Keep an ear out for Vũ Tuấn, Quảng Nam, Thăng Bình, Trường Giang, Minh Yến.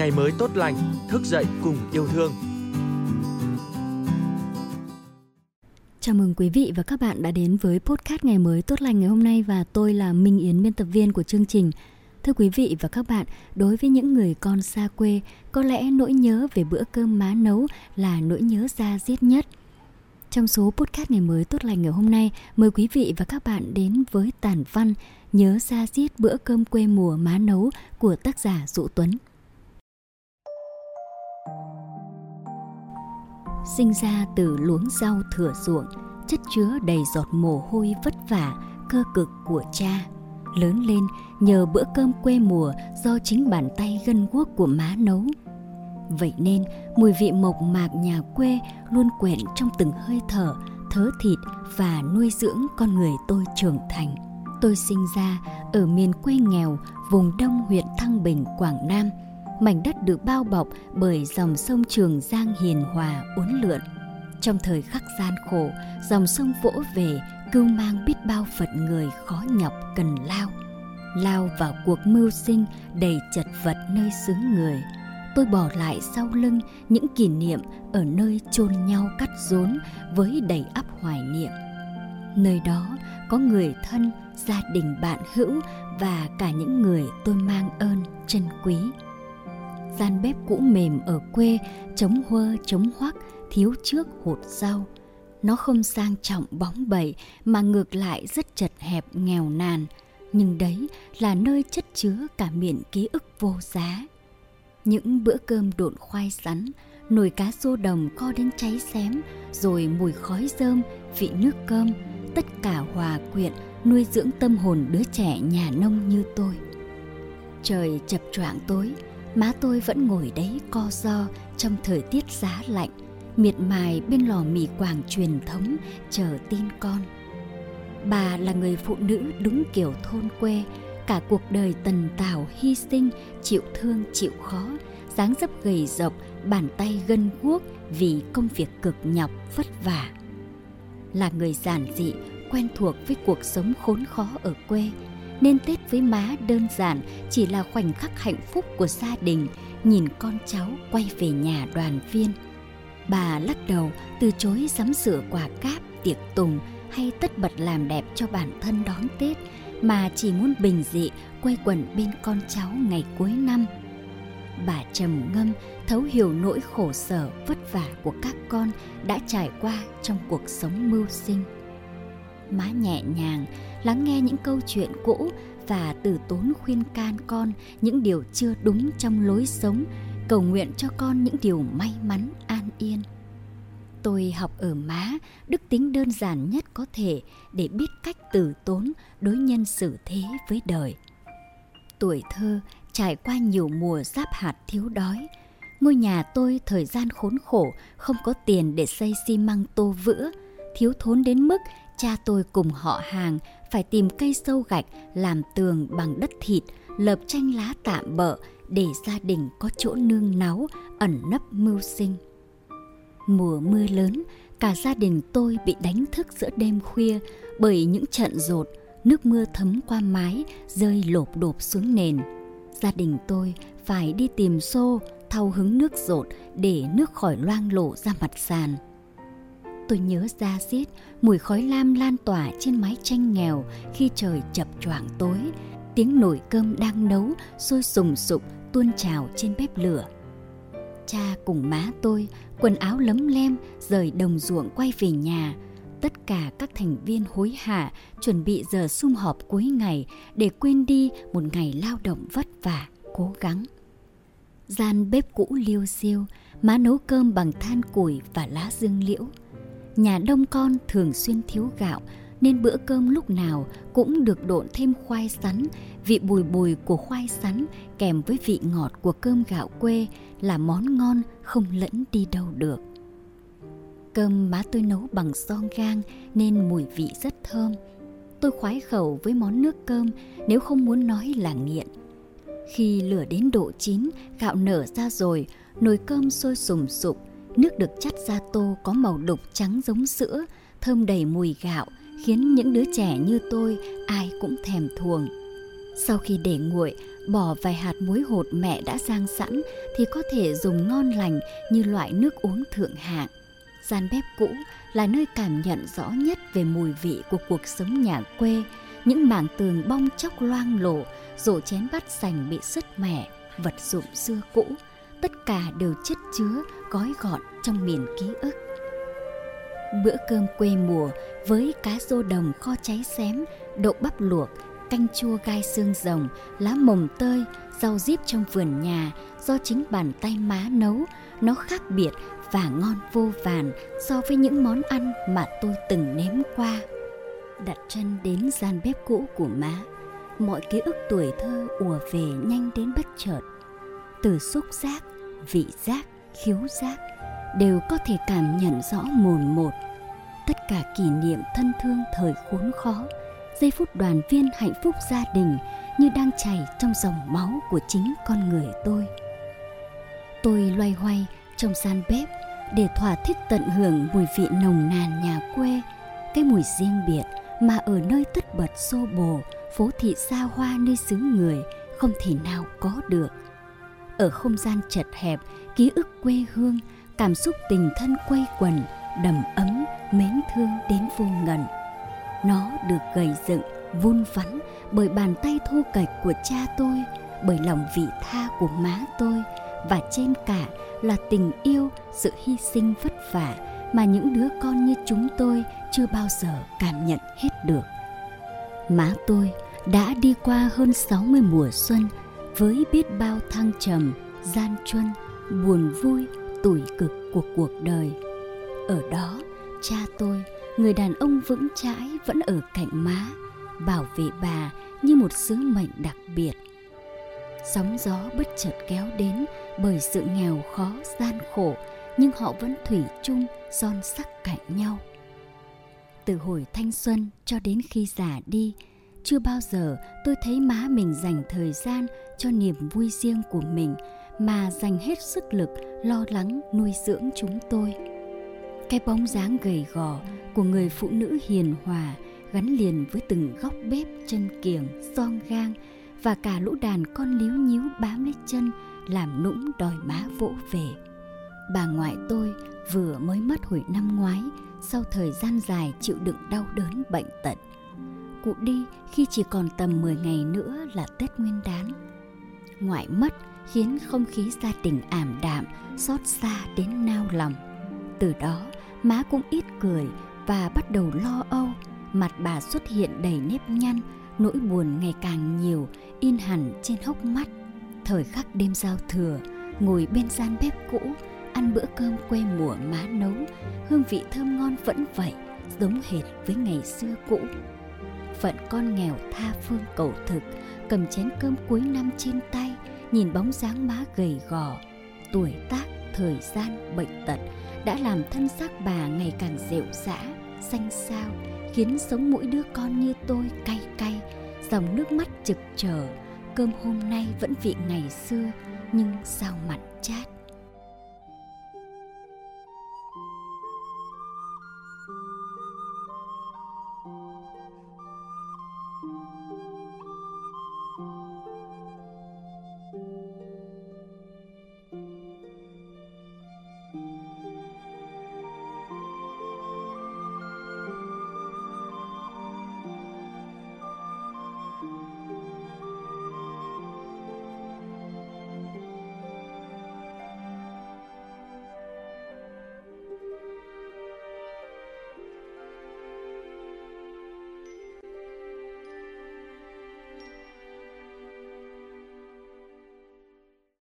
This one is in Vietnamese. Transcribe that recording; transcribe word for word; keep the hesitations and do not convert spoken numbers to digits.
ngày mới tốt lành, thức dậy cùng yêu thương. Chào mừng quý vị và các bạn đã đến với podcast Ngày mới tốt lành ngày hôm nay, và tôi là Minh Yến, biên tập viên của chương trình. Thưa quý vị và các bạn, đối với những người con xa quê, có lẽ nỗi nhớ về bữa cơm má nấu là nỗi nhớ da diết nhất. Trong số podcast Ngày mới tốt lành ngày hôm nay, mời quý vị và các bạn đến với tản văn Nhớ da diết bữa cơm quê mùa má nấu của tác giả Vũ Tuấn. Sinh ra từ luống rau thửa ruộng, chất chứa đầy giọt mồ hôi vất vả, cơ cực của cha. Lớn lên nhờ bữa cơm quê mùa do chính bàn tay gân guốc của má nấu. Vậy nên mùi vị mộc mạc nhà quê luôn quện trong từng hơi thở, thớ thịt và nuôi dưỡng con người tôi trưởng thành. Tôi sinh ra ở miền quê nghèo, vùng đông huyện Thăng Bình, Quảng Nam, mảnh đất được bao bọc bởi dòng sông Trường Giang hiền hòa uốn lượn. Trong thời khắc gian khổ, dòng sông vỗ về cưu mang biết bao phận người khó nhọc cần lao. Lao vào cuộc mưu sinh đầy chật vật nơi xứ người, tôi bỏ lại sau lưng những kỷ niệm ở nơi chôn nhau cắt rốn với đầy ắp hoài niệm. Nơi đó có người thân, gia đình bạn hữu và cả những người tôi mang ơn trân quý. Gian bếp cũ mềm ở quê chống huơ chống hoắc, thiếu trước hột rau. Nó không sang trọng bóng bẩy mà ngược lại rất chật hẹp nghèo nàn, nhưng đấy là nơi chất chứa cả miệng ký ức vô giá. Những bữa cơm độn khoai sắn, nồi cá rô đồng kho đến cháy xém, rồi mùi khói rơm, vị nước cơm, tất cả hòa quyện nuôi dưỡng tâm hồn đứa trẻ nhà nông như tôi. Trời chập choạng tối, má tôi vẫn ngồi đấy co ro trong thời tiết giá lạnh, miệt mài bên lò mì Quảng truyền thống chờ tin con. Bà là người phụ nữ đúng kiểu thôn quê, cả cuộc đời tần tảo hy sinh, chịu thương chịu khó, dáng dấp gầy rộc, bàn tay gân guốc vì công việc cực nhọc vất vả. Là người giản dị, quen thuộc với cuộc sống khốn khó ở quê, nên Tết với má đơn giản chỉ là khoảnh khắc hạnh phúc của gia đình, nhìn con cháu quay về nhà đoàn viên. Bà lắc đầu từ chối sắm sửa quà cáp, tiệc tùng hay tất bật làm đẹp cho bản thân đón Tết, mà chỉ muốn bình dị quây quần bên con cháu ngày cuối năm. Bà trầm ngâm thấu hiểu nỗi khổ sở vất vả của các con đã trải qua trong cuộc sống mưu sinh. Má nhẹ nhàng lắng nghe những câu chuyện cũ và từ tốn khuyên can con những điều chưa đúng trong lối sống, cầu nguyện cho con những điều may mắn an yên. Tôi học ở má đức tính đơn giản nhất có thể để biết cách từ tốn đối nhân xử thế với đời. Tuổi thơ trải qua nhiều mùa giáp hạt thiếu đói. Ngôi nhà tôi thời gian khốn khổ, không có tiền để xây xi măng tô vữa, thiếu thốn đến mức cha tôi cùng họ hàng phải tìm cây sâu gạch làm tường bằng đất thịt, lợp tranh lá tạm bợ để gia đình có chỗ nương náu, ẩn nấp mưu sinh. Mùa mưa lớn, cả gia đình tôi bị đánh thức giữa đêm khuya bởi những trận dột, nước mưa thấm qua mái, rơi lộp độp xuống nền. Gia đình tôi phải đi tìm xô, thau hứng nước dột để nước khỏi loang lổ ra mặt sàn. Tôi nhớ da diết mùi khói lam lan tỏa trên mái tranh nghèo khi trời chập choạng tối, tiếng nồi cơm đang nấu sôi sùng sục tuôn trào trên bếp lửa. Cha cùng má tôi quần áo lấm lem rời đồng ruộng quay về nhà. Tất cả các thành viên hối hả chuẩn bị giờ sum họp cuối ngày để quên đi một ngày lao động vất vả, cố gắng. Gian bếp cũ liêu xiêu, má nấu cơm bằng than củi và lá dương liễu. Nhà đông con thường xuyên thiếu gạo nên bữa cơm lúc nào cũng được độn thêm khoai sắn. Vị bùi bùi của khoai sắn kèm với vị ngọt của cơm gạo quê là món ngon không lẫn đi đâu được. Cơm má tôi nấu bằng son gang nên mùi vị rất thơm. Tôi khoái khẩu với món nước cơm, nếu không muốn nói là nghiện. Khi lửa đến độ chín, gạo nở ra rồi, nồi cơm sôi sùng sục, nước được chắt ra tô có màu đục trắng giống sữa, thơm đầy mùi gạo, khiến những đứa trẻ như tôi ai cũng thèm thuồng. Sau khi để nguội, Bỏ vài hạt muối hột mẹ đã rang sẵn thì có thể dùng ngon lành như loại nước uống thượng hạng. Gian bếp cũ là nơi cảm nhận rõ nhất về mùi vị của cuộc sống nhà quê. Những mảng tường bong chóc loang lổ, rổ chén bát sành bị sứt mẻ, vật dụng xưa cũ, tất cả đều chất chứa, gói gọn trong miền ký ức. Bữa cơm quê mùa với cá rô đồng kho cháy xém, đậu bắp luộc, canh chua gai xương rồng, lá mồng tơi, rau diếp trong vườn nhà do chính bàn tay má nấu, nó khác biệt và ngon vô vàn so với những món ăn mà tôi từng nếm qua. Đặt chân đến gian bếp cũ của má, mọi ký ức tuổi thơ ùa về nhanh đến bất chợt. Từ xúc giác, vị giác, khiếu giác đều có thể cảm nhận rõ mồn một. Tất cả kỷ niệm thân thương thời khốn khó, giây phút đoàn viên hạnh phúc gia đình như đang chảy trong dòng máu của chính con người tôi. Tôi loay hoay trong gian bếp để thỏa thích tận hưởng mùi vị nồng nàn nhà quê, cái mùi riêng biệt mà ở nơi tất bật xô bồ, phố thị xa hoa nơi xứ người không thể nào có được. Ở không gian chật hẹp, ký ức quê hương, cảm xúc tình thân quây quần, đầm ấm, mến thương đến vô ngần. Nó được gầy dựng, vun vắn bởi bàn tay thô kệch của cha tôi, bởi lòng vị tha của má tôi, và trên cả là tình yêu, sự hy sinh vất vả mà những đứa con như chúng tôi chưa bao giờ cảm nhận hết được. Má tôi đã đi qua hơn sáu mươi mùa xuân với biết bao thăng trầm, gian truân, buồn vui, tủi cực của cuộc đời. Ở đó, cha tôi, người đàn ông vững chãi vẫn ở cạnh má, bảo vệ bà như một sứ mệnh đặc biệt. Sóng gió bất chợt kéo đến bởi sự nghèo khó, gian khổ, nhưng họ vẫn thủy chung son sắc cạnh nhau. Từ hồi thanh xuân cho đến khi già đi, chưa bao giờ tôi thấy má mình dành thời gian cho niềm vui riêng của mình, mà dành hết sức lực lo lắng nuôi dưỡng chúng tôi. Cái bóng dáng gầy gò của người phụ nữ hiền hòa gắn liền với từng góc bếp, chân kiềng, son gang và cả lũ đàn con líu nhíu bám lấy chân làm nũng đòi má vỗ về. Bà ngoại tôi vừa mới mất hồi năm ngoái sau thời gian dài chịu đựng đau đớn bệnh tật. Cụ đi khi chỉ còn tầm mười ngày nữa là Tết Nguyên đán. Ngoại mất khiến không khí gia đình ảm đạm, xót xa đến nao lòng. Từ đó, má cũng ít cười và bắt đầu lo âu. Mặt bà xuất hiện đầy nếp nhăn, nỗi buồn ngày càng nhiều, in hẳn trên hốc mắt. Thời khắc đêm giao thừa, ngồi bên gian bếp cũ, ăn bữa cơm quê mùa má nấu, hương vị thơm ngon vẫn vậy, giống hệt với ngày xưa cũ. Phận con nghèo tha phương cầu thực, cầm chén cơm cuối năm trên tay, nhìn bóng dáng má gầy gò, tuổi tác, thời gian, bệnh tật đã làm thân xác bà ngày càng rệu rã, xanh xao, khiến sống mỗi đứa con như tôi cay cay, dòng nước mắt trực chờ. Cơm hôm nay vẫn vị ngày xưa nhưng sao mặn chát.